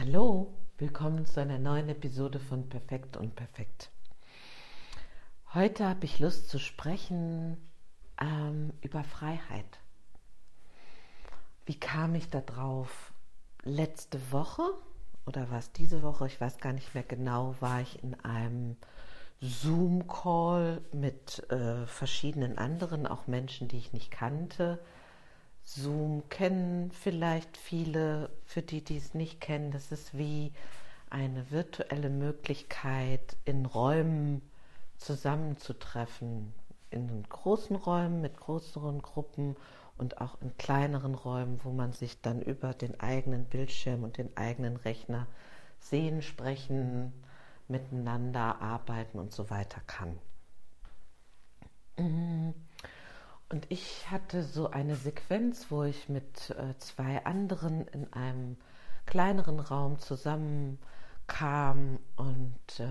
Hallo, willkommen zu einer neuen Episode von Perfekt-Unperfekt. Heute habe ich Lust zu sprechen über Freiheit. Wie kam ich da drauf? Letzte Woche oder war es diese Woche? Ich weiß gar nicht mehr genau, war ich in einem Zoom-Call mit verschiedenen anderen, auch Menschen, die ich nicht kannte. Zoom kennen vielleicht viele, für die, die es nicht kennen, das ist wie eine virtuelle Möglichkeit, in Räumen zusammenzutreffen, in großen Räumen mit größeren Gruppen und auch in kleineren Räumen, wo man sich dann über den eigenen Bildschirm und den eigenen Rechner sehen, sprechen, miteinander arbeiten und so weiter kann. Und ich hatte so eine Sequenz, wo ich mit zwei anderen in einem kleineren Raum zusammenkam und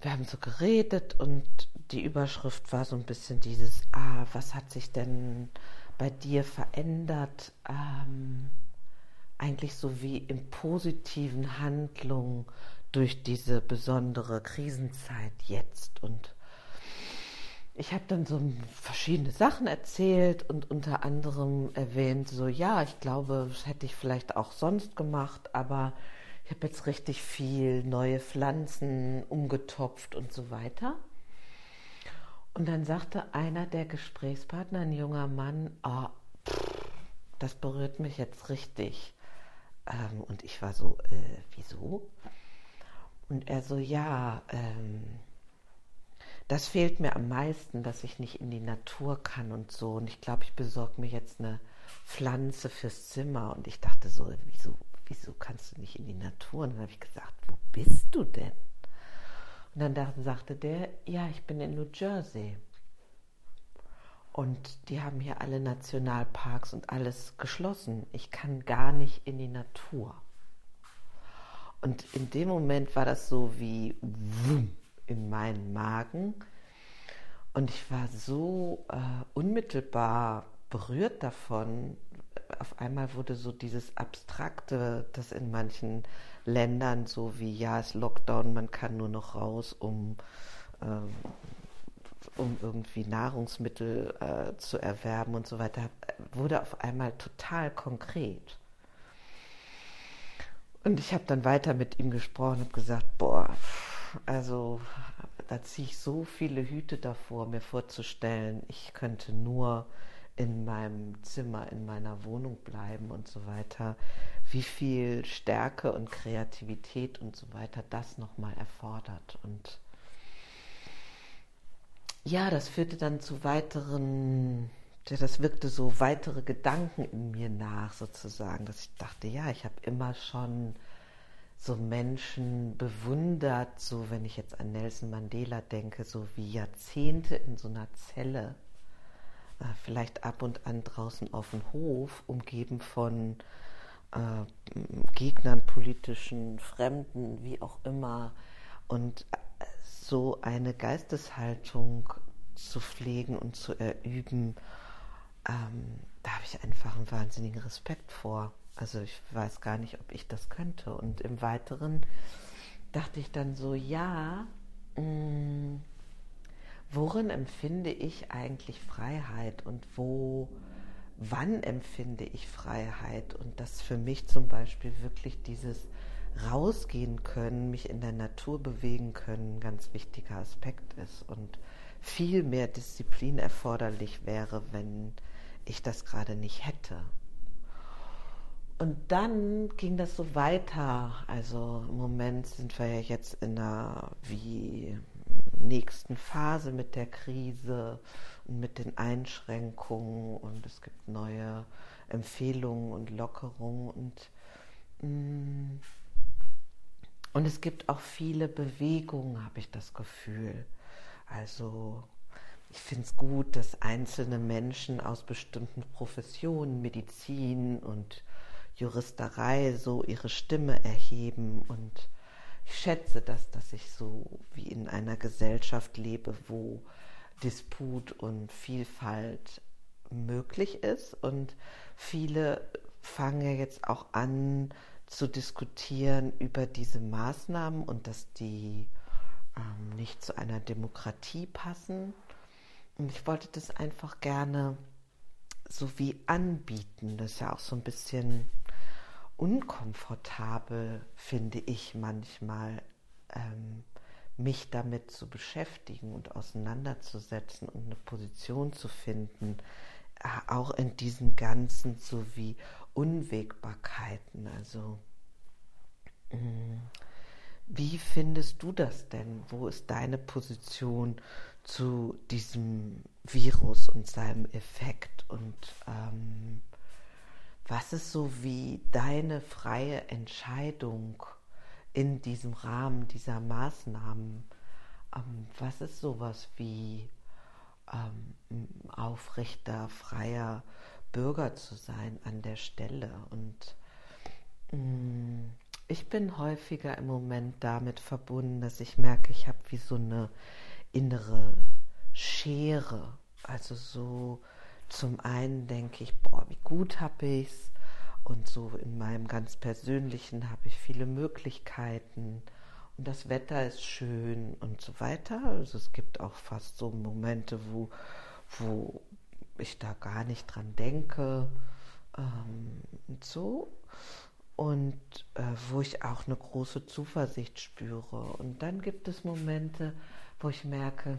wir haben so geredet und die Überschrift war so ein bisschen dieses, was hat sich denn bei dir verändert? Eigentlich so wie in positiven Handlungen durch diese besondere Krisenzeit jetzt. Und ich habe dann so verschiedene Sachen erzählt und unter anderem erwähnt, so ja, ich glaube, das hätte ich vielleicht auch sonst gemacht, aber ich habe jetzt richtig viel neue Pflanzen umgetopft und so weiter. Und dann sagte einer der Gesprächspartner, ein junger Mann, das berührt mich jetzt richtig. Und ich war so, wieso? Und er so, ja, das fehlt mir am meisten, dass ich nicht in die Natur kann und so. Und ich glaube, ich besorge mir jetzt eine Pflanze fürs Zimmer. Und ich dachte so, wieso kannst du nicht in die Natur? Und dann habe ich gesagt, wo bist du denn? Und dann sagte der, ja, ich bin in New Jersey. Und die haben hier alle Nationalparks und alles geschlossen. Ich kann gar nicht in die Natur. Und in dem Moment war das so wie wumm in meinen Magen und ich war so unmittelbar berührt davon. Auf einmal wurde so dieses Abstrakte, das in manchen Ländern so wie, ja, es ist Lockdown, man kann nur noch raus, um irgendwie Nahrungsmittel zu erwerben und so weiter, wurde auf einmal total konkret. Und ich habe dann weiter mit ihm gesprochen und habe gesagt, boah, also da ziehe ich so viele Hüte davor, mir vorzustellen, ich könnte nur in meinem Zimmer, in meiner Wohnung bleiben und so weiter, wie viel Stärke und Kreativität und so weiter das nochmal erfordert. Und ja, das führte dann zu weiteren, das wirkte so weitere Gedanken in mir nach sozusagen, dass ich dachte, ja, ich habe immer schon so Menschen bewundert, so wenn ich jetzt an Nelson Mandela denke, so wie Jahrzehnte in so einer Zelle, vielleicht ab und an draußen auf dem Hof, umgeben von Gegnern, politischen, Fremden, wie auch immer. Und so eine Geisteshaltung zu pflegen und zu erüben, da habe ich einfach einen wahnsinnigen Respekt vor. Also ich weiß gar nicht, ob ich das könnte. Und im Weiteren dachte ich dann so, ja, worin empfinde ich eigentlich Freiheit und wann empfinde ich Freiheit? Und das für mich zum Beispiel wirklich dieses Rausgehen können, mich in der Natur bewegen können, ein ganz wichtiger Aspekt ist und viel mehr Disziplin erforderlich wäre, wenn ich das gerade nicht hätte. Und dann ging das so weiter. Also im Moment sind wir ja jetzt in einer wie nächsten Phase mit der Krise und mit den Einschränkungen und es gibt neue Empfehlungen und Lockerungen und es gibt auch viele Bewegungen, habe ich das Gefühl. Also ich finde es gut, dass einzelne Menschen aus bestimmten Professionen, Medizin und Juristerei so ihre Stimme erheben und ich schätze das, dass ich so wie in einer Gesellschaft lebe, wo Disput und Vielfalt möglich ist und viele fangen ja jetzt auch an zu diskutieren über diese Maßnahmen und dass die nicht zu einer Demokratie passen. Und ich wollte das einfach gerne so wie anbieten. Das ist ja auch so ein bisschen unkomfortabel, finde ich manchmal, mich damit zu beschäftigen und auseinanderzusetzen und eine Position zu finden, auch in diesen ganzen so wie Unwägbarkeiten. Also wie findest du das denn? Wo ist deine Position zu diesem Virus und seinem Effekt? Und was ist so wie deine freie Entscheidung in diesem Rahmen dieser Maßnahmen? Was ist sowas wie aufrechter, freier Bürger zu sein an der Stelle? Und ich bin häufiger im Moment damit verbunden, dass ich merke, ich habe wie so eine innere Schere. Also so zum einen denke ich, boah, wie gut habe ich's? Und so in meinem ganz Persönlichen habe ich viele Möglichkeiten und das Wetter ist schön und so weiter. Also es gibt auch fast so Momente, wo ich da gar nicht dran denke und so. Und wo ich auch eine große Zuversicht spüre. Und dann gibt es Momente, wo ich merke,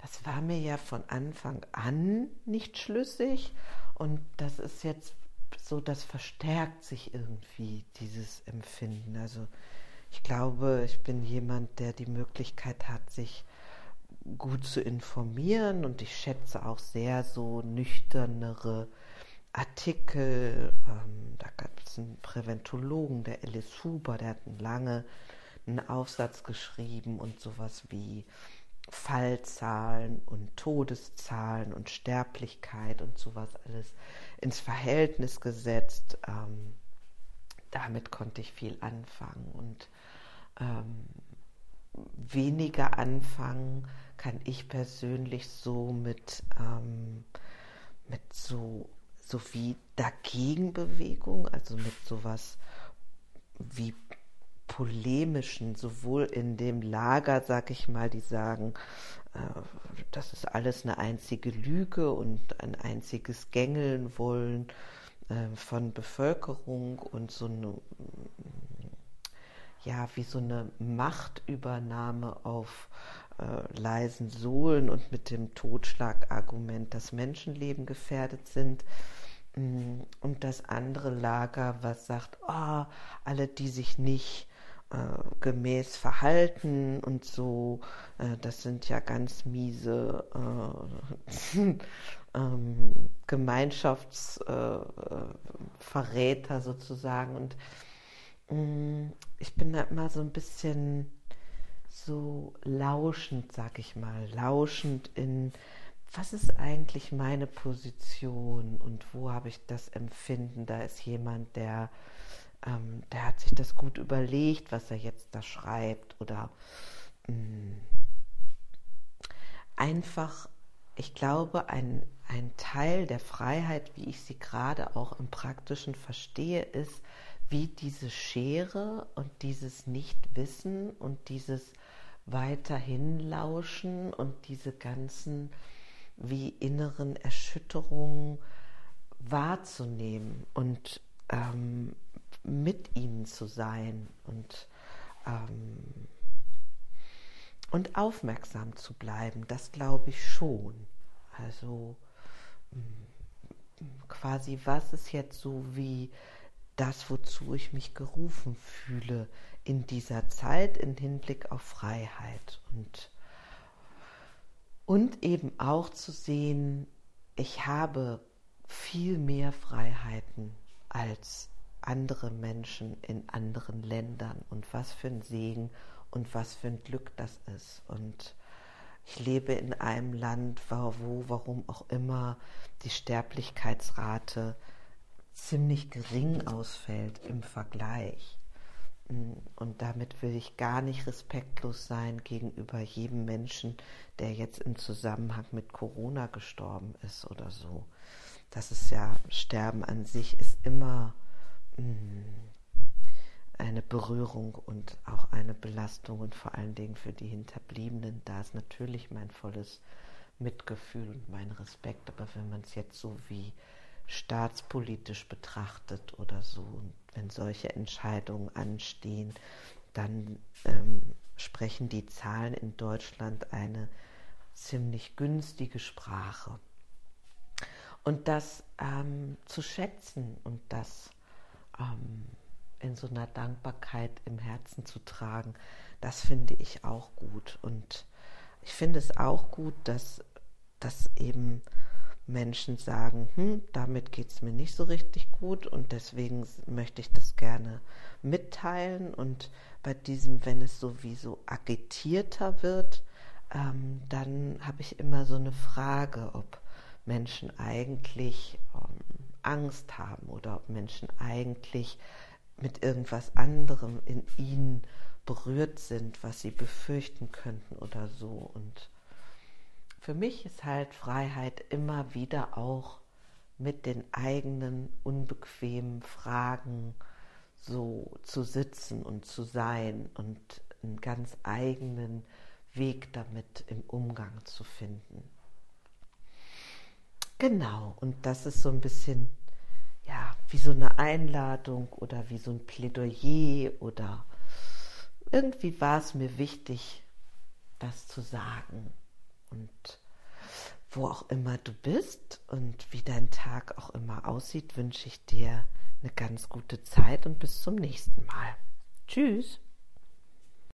das war mir ja von Anfang an nicht schlüssig und das ist jetzt so, das verstärkt sich irgendwie, dieses Empfinden. Also ich glaube, ich bin jemand, der die Möglichkeit hat, sich gut zu informieren, und ich schätze auch sehr so nüchternere Artikel. Da gab es einen Präventologen, der Ellis Huber, der hat lange einen Aufsatz geschrieben und sowas wie Fallzahlen und Todeszahlen und Sterblichkeit und sowas alles ins Verhältnis gesetzt. Damit konnte ich viel anfangen, und weniger anfangen kann ich persönlich so mit so wie Dagegenbewegung, also mit sowas wie polemischen, sowohl in dem Lager, sag ich mal, die sagen, das ist alles eine einzige Lüge und ein einziges Gängeln wollen von Bevölkerung und so eine, ja, wie so eine Machtübernahme auf leisen Sohlen und mit dem Totschlagargument, dass Menschenleben gefährdet sind. Und das andere Lager, was sagt, alle, die sich nicht gemäß verhalten und so, das sind ja ganz miese Gemeinschaftsverräter sozusagen. Und ich bin da immer so ein bisschen so lauschend, sag ich mal, lauschend in, was ist eigentlich meine Position und wo habe ich das Empfinden, da ist jemand, der hat sich das gut überlegt, was er jetzt da schreibt, oder einfach, ich glaube, ein Teil der Freiheit, wie ich sie gerade auch im Praktischen verstehe, ist, wie diese Schere und dieses Nichtwissen und dieses Weiterhinlauschen und diese ganzen wie inneren Erschütterungen wahrzunehmen und mit ihnen zu sein und aufmerksam zu bleiben, das glaube ich schon. Also quasi, was ist jetzt so wie das, wozu ich mich gerufen fühle in dieser Zeit im Hinblick auf Freiheit, und eben auch zu sehen, ich habe viel mehr Freiheiten als andere Menschen in anderen Ländern, und was für ein Segen und was für ein Glück das ist. Und ich lebe in einem Land, wo, warum auch immer, die Sterblichkeitsrate ziemlich gering ausfällt im Vergleich. Und damit will ich gar nicht respektlos sein gegenüber jedem Menschen, der jetzt im Zusammenhang mit Corona gestorben ist oder so. Das ist ja, Sterben an sich ist immer eine Berührung und auch eine Belastung und vor allen Dingen für die Hinterbliebenen, da ist natürlich mein volles Mitgefühl und mein Respekt, aber wenn man es jetzt so wie staatspolitisch betrachtet oder so, und wenn solche Entscheidungen anstehen, dann sprechen die Zahlen in Deutschland eine ziemlich günstige Sprache. Und das zu schätzen und das in so einer Dankbarkeit im Herzen zu tragen, das finde ich auch gut. Und ich finde es auch gut, dass eben Menschen sagen, damit geht es mir nicht so richtig gut und deswegen möchte ich das gerne mitteilen. Und bei diesem, wenn es sowieso agitierter wird, dann habe ich immer so eine Frage, ob Menschen eigentlich Angst haben oder ob Menschen eigentlich mit irgendwas anderem in ihnen berührt sind, was sie befürchten könnten oder so. Und für mich ist halt Freiheit immer wieder auch mit den eigenen unbequemen Fragen so zu sitzen und zu sein und einen ganz eigenen Weg damit im Umgang zu finden. Genau, und das ist so ein bisschen, ja, wie so eine Einladung oder wie so ein Plädoyer oder irgendwie war es mir wichtig, das zu sagen. Und wo auch immer du bist und wie dein Tag auch immer aussieht, wünsche ich dir eine ganz gute Zeit und bis zum nächsten Mal. Tschüss!